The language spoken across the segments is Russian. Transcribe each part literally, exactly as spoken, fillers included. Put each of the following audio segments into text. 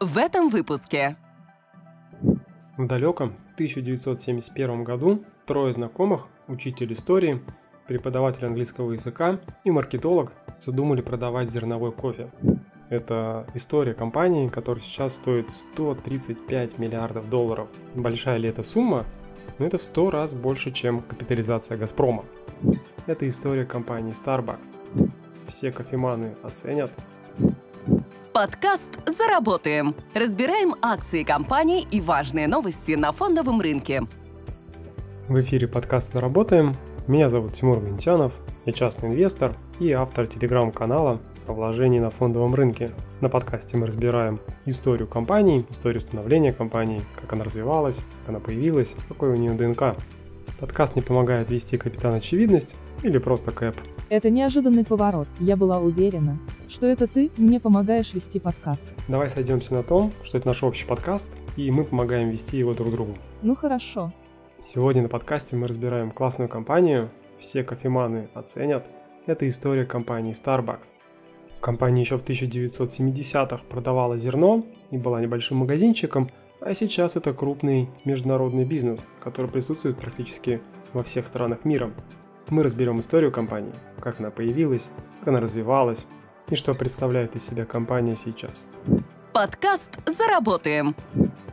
В этом выпуске. В далеком тысяча девятьсот семьдесят первом году трое знакомых, учитель истории, преподаватель английского языка и маркетолог задумали продавать зерновой кофе. Это история компании, которая сейчас стоит сто тридцать пять миллиардов долларов. Большая ли эта сумма? Но это в сто раз больше, чем капитализация Газпрома. Это история компании Starbucks. Все кофеманы оценят. Подкаст «Заработаем». Разбираем акции компаний и важные новости на фондовом рынке. В эфире подкаст «Заработаем». Меня зовут Тимур Винтянов, я частный инвестор и автор телеграм-канала о вложении на фондовом рынке. На подкасте мы разбираем историю компании, историю становления компании, как она развивалась, как она появилась, какой у нее ДНК. Подкаст не помогает вести «Капитан Очевидность» или просто «Кэп». Это неожиданный поворот. Я была уверена, что это ты мне помогаешь вести подкаст. Давай сойдемся на том, что это наш общий подкаст, и мы помогаем вести его друг другу. Ну хорошо. Сегодня на подкасте мы разбираем классную компанию, все кофеманы оценят. Это история компании Starbucks. Компания еще в тысяча девятьсот семидесятых продавала зерно и была небольшим магазинчиком, а сейчас это крупный международный бизнес, который присутствует практически во всех странах мира. Мы разберем историю компании, как она появилась, как она развивалась и что представляет из себя компания сейчас. Подкаст «Заработаем».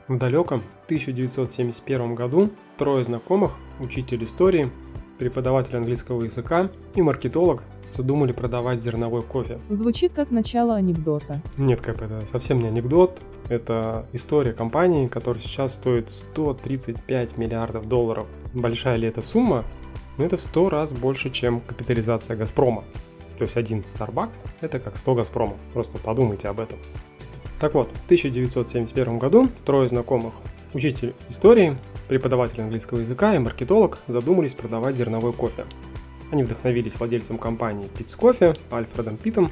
В далеком тысяча девятьсот семьдесят первом году трое знакомых, учитель истории, преподаватель английского языка и маркетолог задумали продавать зерновой кофе. Звучит как начало анекдота. Нет, Кэп, это совсем не анекдот. Это история компании, которая сейчас стоит сто тридцать пять миллиардов долларов. Большая ли эта сумма? Но это в сто раз больше, чем капитализация Газпрома. То есть один Starbucks – это как сто Газпромов. Просто подумайте об этом. Так вот, в тысяча девятьсот семьдесят первом году трое знакомых, учитель истории, преподаватель английского языка и маркетолог задумались продавать зерновой кофе. Они вдохновились владельцем компании Peet's Coffee, Альфредом Питом.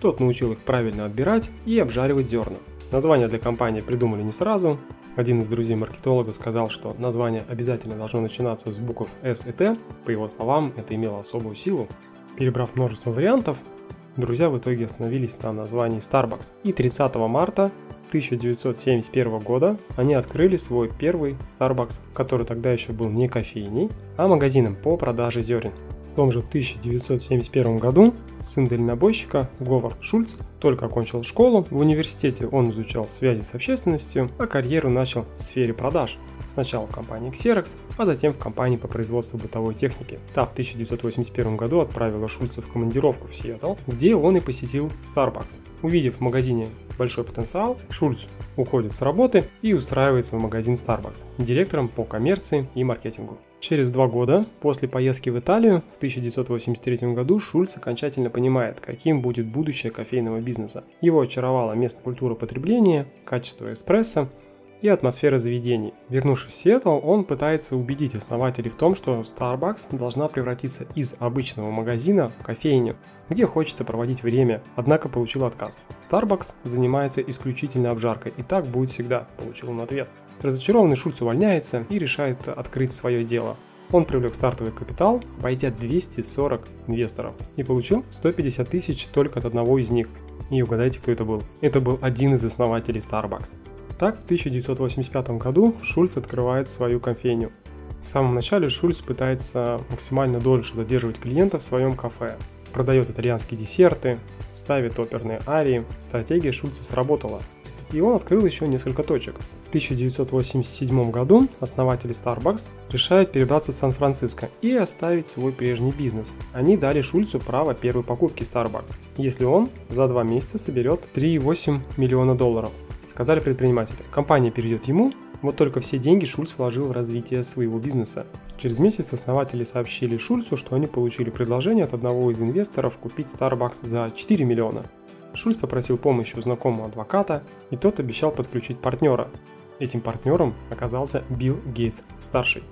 Тот научил их правильно отбирать и обжаривать зерна. Название для компании придумали не сразу. Один из друзей маркетолога сказал, что название обязательно должно начинаться с букв С и Т. По его словам, это имело особую силу. Перебрав множество вариантов, друзья в итоге остановились на названии Starbucks. И тридцатого марта тысяча девятьсот семьдесят первого года они открыли свой первый Starbucks, который тогда еще был не кофейней, а магазином по продаже зерен. В том же тысяча девятьсот семьдесят первом году сын дальнобойщика Говард Шульц только окончил школу, в университете он изучал связи с общественностью, а карьеру начал в сфере продаж. Сначала в компании Xerox, а затем в компании по производству бытовой техники. Та в тысяча девятьсот восемьдесят первом году отправила Шульца в командировку в Сиэтл, где он и посетил Starbucks. Увидев в магазине большой потенциал, Шульц уходит с работы и устраивается в магазин Starbucks директором по коммерции и маркетингу. Через два года после поездки в Италию в тысяча девятьсот восемьдесят третьем году Шульц окончательно понимает, каким будет будущее кофейного бизнеса. Его очаровала местная культура потребления, качество эспрессо и атмосфера заведений. Вернувшись в Сиэтл, он пытается убедить основателей в том, что Starbucks должна превратиться из обычного магазина в кофейню, где хочется проводить время, однако получил отказ. Starbucks занимается исключительно обжаркой, и так будет всегда, получил он ответ. Разочарованный Шульц увольняется и решает открыть свое дело. Он привлек стартовый капитал, обойдя двести сорок инвесторов, и получил сто пятьдесят тысяч только от одного из них. И угадайте, кто это был? Это был один из основателей Starbucks. Так, в тысяча девятьсот восемьдесят пятом году Шульц открывает свою кофейню. В самом начале Шульц пытается максимально дольше задерживать клиентов в своем кафе. Продает итальянские десерты, ставит оперные арии. Стратегия Шульца сработала. И он открыл еще несколько точек. В тысяча девятьсот восемьдесят седьмом году основатели Starbucks решают перебраться в Сан-Франциско и оставить свой прежний бизнес. Они дали Шульцу право первой покупки Starbucks, если он за два месяца соберет три целых восемь десятых миллиона долларов. Сказали предприниматели, компания перейдет ему, вот только все деньги Шульц вложил в развитие своего бизнеса. Через месяц основатели сообщили Шульцу, что они получили предложение от одного из инвесторов купить Starbucks за четыре миллиона. Шульц попросил помощи у знакомого адвоката, и тот обещал подключить партнера. Этим партнером оказался Билл Гейтс, старший.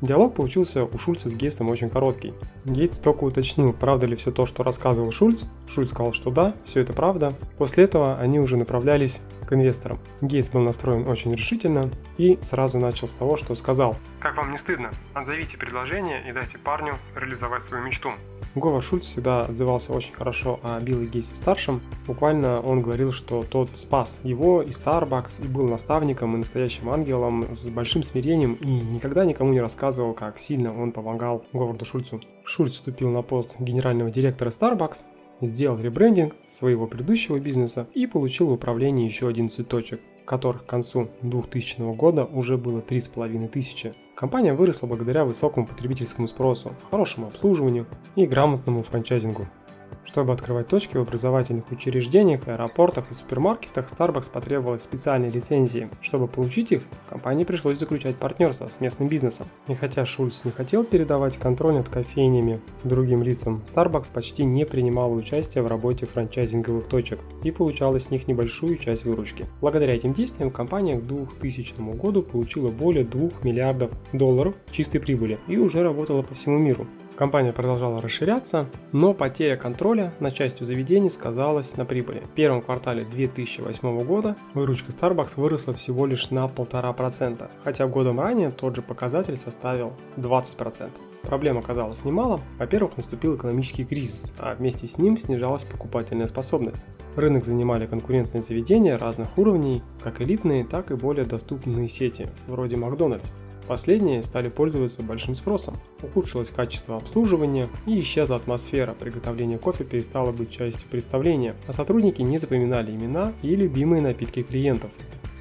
Диалог получился у Шульца с Гейтсом очень короткий. Гейтс только уточнил, правда ли все то, что рассказывал Шульц. Шульц сказал, что да, все это правда. После этого они уже направлялись к инвесторам. Гейтс был настроен очень решительно и сразу начал с того, что сказал: «Как вам не стыдно? Отзовите предложение и дайте парню реализовать свою мечту». Говард Шульц всегда отзывался очень хорошо о Билле Гейтсе-старшем. Буквально он говорил, что тот спас его и Starbucks, и был наставником и настоящим ангелом с большим смирением, и никогда никому не рассказывал, как сильно он помогал Говарду Шульцу. Шульц вступил на пост генерального директора Starbucks, сделал ребрендинг своего предыдущего бизнеса и получил в управлении еще одиннадцать точек, которых к концу двухтысячного года уже было три с половиной тысячи. Компания выросла благодаря высокому потребительскому спросу, хорошему обслуживанию и грамотному франчайзингу. Чтобы открывать точки в образовательных учреждениях, аэропортах и супермаркетах, Starbucks потребовалась специальной лицензии. Чтобы получить их, компании пришлось заключать партнерство с местным бизнесом. И хотя Шульц не хотел передавать контроль над кофейнями другим лицам, Starbucks почти не принимала участия в работе франчайзинговых точек и получала с них небольшую часть выручки. Благодаря этим действиям компания к двухтысячному году получила более двух миллиардов долларов чистой прибыли и уже работала по всему миру. Компания продолжала расширяться, но потеря контроля над частью заведений сказалась на прибыли. В первом квартале две тысячи восьмого года выручка Starbucks выросла всего лишь на полтора процента, хотя годом ранее тот же показатель составил двадцать процентов. Проблем оказалось немало. Во-первых, наступил экономический кризис, а вместе с ним снижалась покупательная способность. Рынок занимали конкурентные заведения разных уровней, как элитные, так и более доступные сети, вроде McDonald's. Последние стали пользоваться большим спросом. Ухудшилось качество обслуживания и исчезла атмосфера, приготовление кофе перестало быть частью представления, а сотрудники не запоминали имена и любимые напитки клиентов.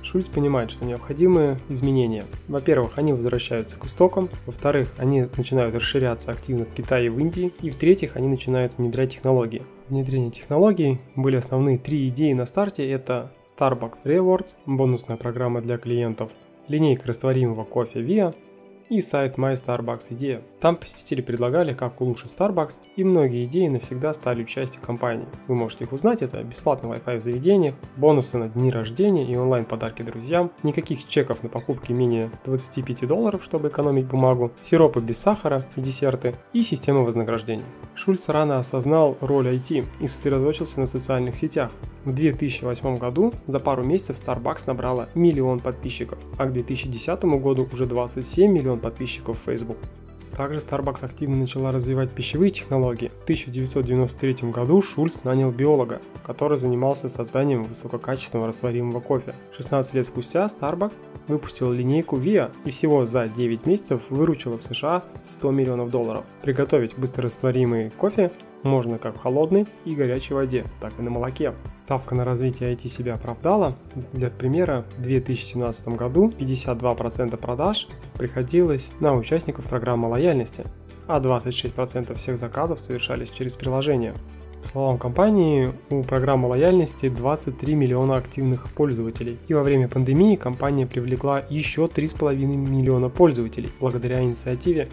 Шульц понимает, что необходимы изменения. Во-первых, они возвращаются к истокам, во-вторых, они начинают расширяться активно в Китае и в Индии, и в-третьих, они начинают внедрять технологии. Внедрение технологий были основные три идеи на старте – это Starbucks Rewards, бонусная программа для клиентов, линейка растворимого кофе Via и сайт My Starbucks Idea. Там посетители предлагали, как улучшить Starbucks, и многие идеи навсегда стали частью компании. Вы можете их узнать, это бесплатный Wi-Fi в заведениях, бонусы на дни рождения и онлайн-подарки друзьям, никаких чеков на покупки менее двадцати пяти долларов, чтобы экономить бумагу, сиропы без сахара и десерты, и система вознаграждений. Шульц рано осознал роль ай ти и сосредоточился на социальных сетях. В две тысячи восьмом году за пару месяцев Starbucks набрала миллион подписчиков, а к две тысячи десятому году уже двадцать семь миллионов подписчиков в Facebook. Также Starbucks активно начала развивать пищевые технологии. В тысяча девятьсот девяносто третьем году Шульц нанял биолога, который занимался созданием высококачественного растворимого кофе. шестнадцать лет спустя Starbucks выпустила линейку Via и всего за девять месяцев выручила в США сто миллионов долларов. Приготовить быстрорастворимый кофе можно как в холодной и горячей воде, так и на молоке. Ставка на развитие ай ти себя оправдала. Для примера, в две тысячи семнадцатом году пятьдесят два процента продаж приходилось на участников программы лояльности, а двадцать шесть процентов всех заказов совершались через приложение. По словам компании, у программы лояльности двадцать три миллиона активных пользователей, и во время пандемии компания привлекла еще три с половиной миллиона пользователей благодаря инициативе.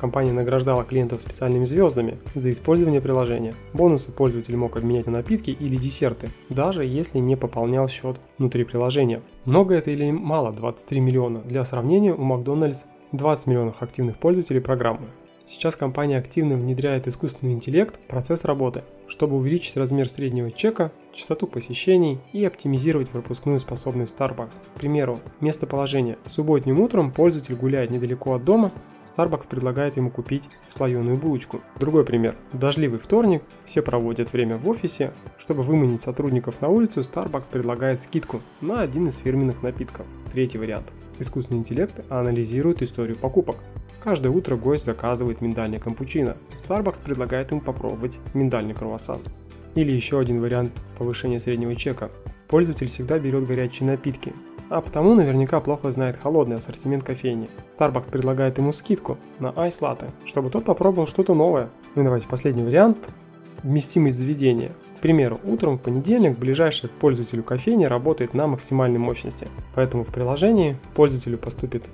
Компания награждала клиентов специальными звездами за использование приложения. Бонусы пользователь мог обменять на напитки или десерты, даже если не пополнял счет внутри приложения. Много это или мало двадцать три миллиона? Для сравнения, у McDonald's двадцать миллионов активных пользователей программы. Сейчас компания активно внедряет искусственный интеллект в процесс работы, чтобы увеличить размер среднего чека, частоту посещений и оптимизировать пропускную способность Starbucks. К примеру, местоположение. Субботним утром пользователь гуляет недалеко от дома, Starbucks предлагает ему купить слоеную булочку. Другой пример. Дождливый вторник, все проводят время в офисе. Чтобы выманить сотрудников на улицу, Starbucks предлагает скидку на один из фирменных напитков. Третий вариант. Искусственный интеллект анализирует историю покупок. Каждое утро гость заказывает миндальный капучино. Starbucks предлагает ему попробовать миндальный круассан. Или еще один вариант повышения среднего чека. Пользователь всегда берет горячие напитки, а потому наверняка плохо знает холодный ассортимент кофейни. Starbucks предлагает ему скидку на айс-латте, чтобы тот попробовал что-то новое. Ну и давайте последний вариант. Вместимость заведения. К примеру, утром в понедельник ближайший к пользователю кофейни работает на максимальной мощности, поэтому в приложении пользователю поступит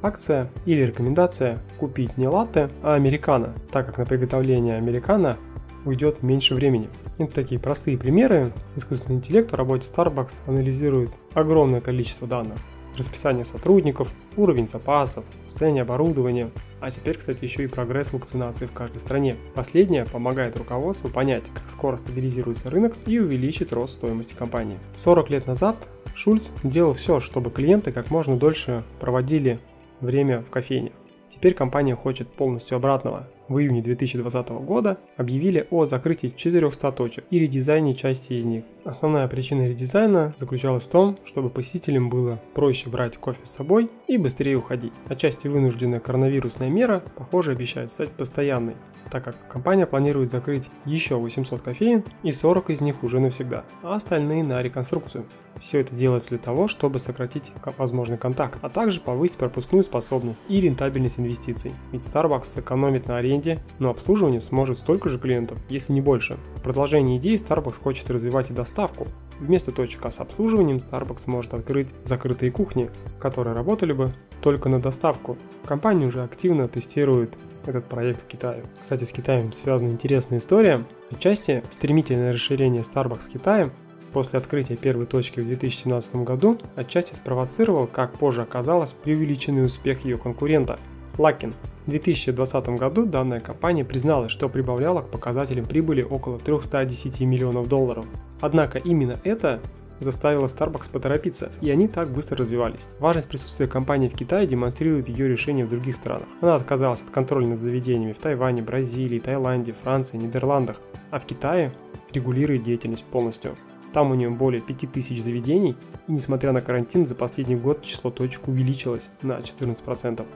акция или рекомендация купить не латте, а американо, так как на приготовление американо уйдет меньше времени. Это такие простые примеры. Искусственный интеллект в работе Starbucks анализирует огромное количество данных. Расписание сотрудников, уровень запасов, состояние оборудования, а теперь, кстати, еще и прогресс вакцинации в каждой стране. Последнее помогает руководству понять, как скоро стабилизируется рынок и увеличит рост стоимости компании. сорок лет назад Шульц делал все, чтобы клиенты как можно дольше проводили время в кофейне. Теперь компания хочет полностью обратного. В июне две тысячи двадцатого года объявили о закрытии четырёхсот точек и редизайне части из них. Основная причина редизайна заключалась в том, чтобы посетителям было проще брать кофе с собой и быстрее уходить. Отчасти вынужденная коронавирусная мера, похоже, обещает стать постоянной, так как компания планирует закрыть еще восемьсот кофеен, и сорок из них уже навсегда, а остальные на реконструкцию. Все это делается для того, чтобы сократить возможный контакт, а также повысить пропускную способность и рентабельность инвестиций, ведь Starbucks сэкономит на аренде, но обслуживание сможет столько же клиентов, если не больше. В продолжении идеи Starbucks хочет развивать и доставку. Вместо точек А с обслуживанием Starbucks может открыть закрытые кухни, которые работали бы только на доставку. Компания уже активно тестирует этот проект в Китае. Кстати, с Китаем связана интересная история. Отчасти стремительное расширение Starbucks с Китаем после открытия первой точки в две тысячи семнадцатом году отчасти спровоцировал, как позже оказалось, преувеличенный успех ее конкурента Luckin. В две тысячи двадцатом году данная компания призналась, что прибавляла к показателям прибыли около трёхсот десяти миллионов долларов. Однако именно это заставило Starbucks поторопиться, и они так быстро развивались. Важность присутствия компании в Китае демонстрирует ее решение в других странах. Она отказалась от контроля над заведениями в Тайване, Бразилии, Таиланде, Франции, Нидерландах, а в Китае регулирует деятельность полностью. Там у нее более пяти тысяч заведений, и несмотря на карантин, за последний год число точек увеличилось на четырнадцать процентов.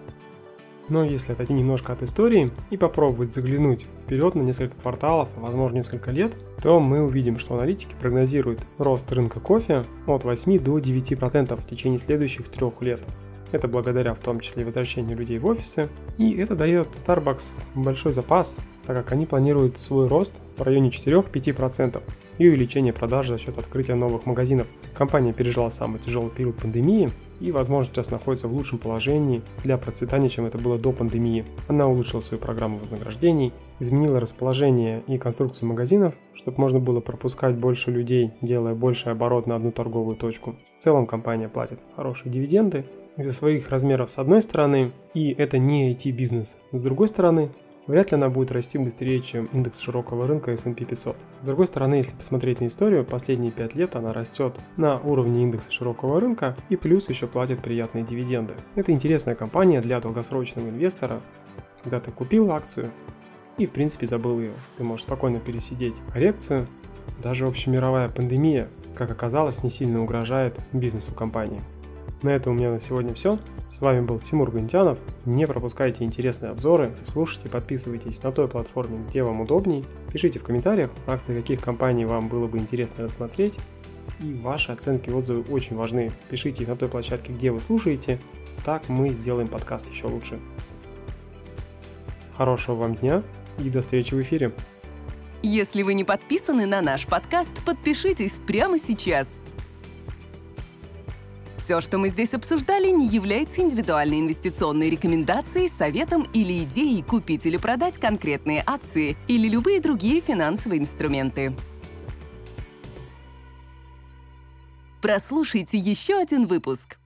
Но если отойти немножко от истории и попробовать заглянуть вперед на несколько кварталов, а возможно несколько лет, то мы увидим, что аналитики прогнозируют рост рынка кофе от восьми до девяти процентов в течение следующих трех лет. Это благодаря в том числе возвращению людей в офисы, и это дает Starbucks большой запас, так как они планируют свой рост в районе четырёх-пяти процентов и увеличение продаж за счет открытия новых магазинов. Компания пережила самый тяжелый период пандемии и, возможно, сейчас находится в лучшем положении для процветания, чем это было до пандемии. Она улучшила свою программу вознаграждений, изменила расположение и конструкцию магазинов, чтобы можно было пропускать больше людей, делая больше оборот на одну торговую точку. В целом компания платит хорошие дивиденды из-за своих размеров с одной стороны, и это не ай ти-бизнес. С другой стороны, вряд ли она будет расти быстрее, чем индекс широкого рынка эс энд пи пятьсот. С другой стороны, если посмотреть на историю, последние пять лет она растет на уровне индекса широкого рынка и плюс еще платит приятные дивиденды. Это интересная компания для долгосрочного инвестора, когда ты купил акцию и в принципе забыл ее. Ты можешь спокойно пересидеть коррекцию, даже общемировая пандемия, как оказалось, не сильно угрожает бизнесу компании. На этом у меня на сегодня все. С вами был Тимур Винтянов. Не пропускайте интересные обзоры, слушайте, подписывайтесь на той платформе, где вам удобней. Пишите в комментариях, акции каких компаний вам было бы интересно рассмотреть. И ваши оценки и отзывы очень важны. Пишите их на той площадке, где вы слушаете. Так мы сделаем подкаст еще лучше. Хорошего вам дня и до встречи в эфире. Если вы не подписаны на наш подкаст, подпишитесь прямо сейчас. Все, что мы здесь обсуждали, не является индивидуальной инвестиционной рекомендацией, советом или идеей купить или продать конкретные акции или любые другие финансовые инструменты. Прослушайте еще один выпуск.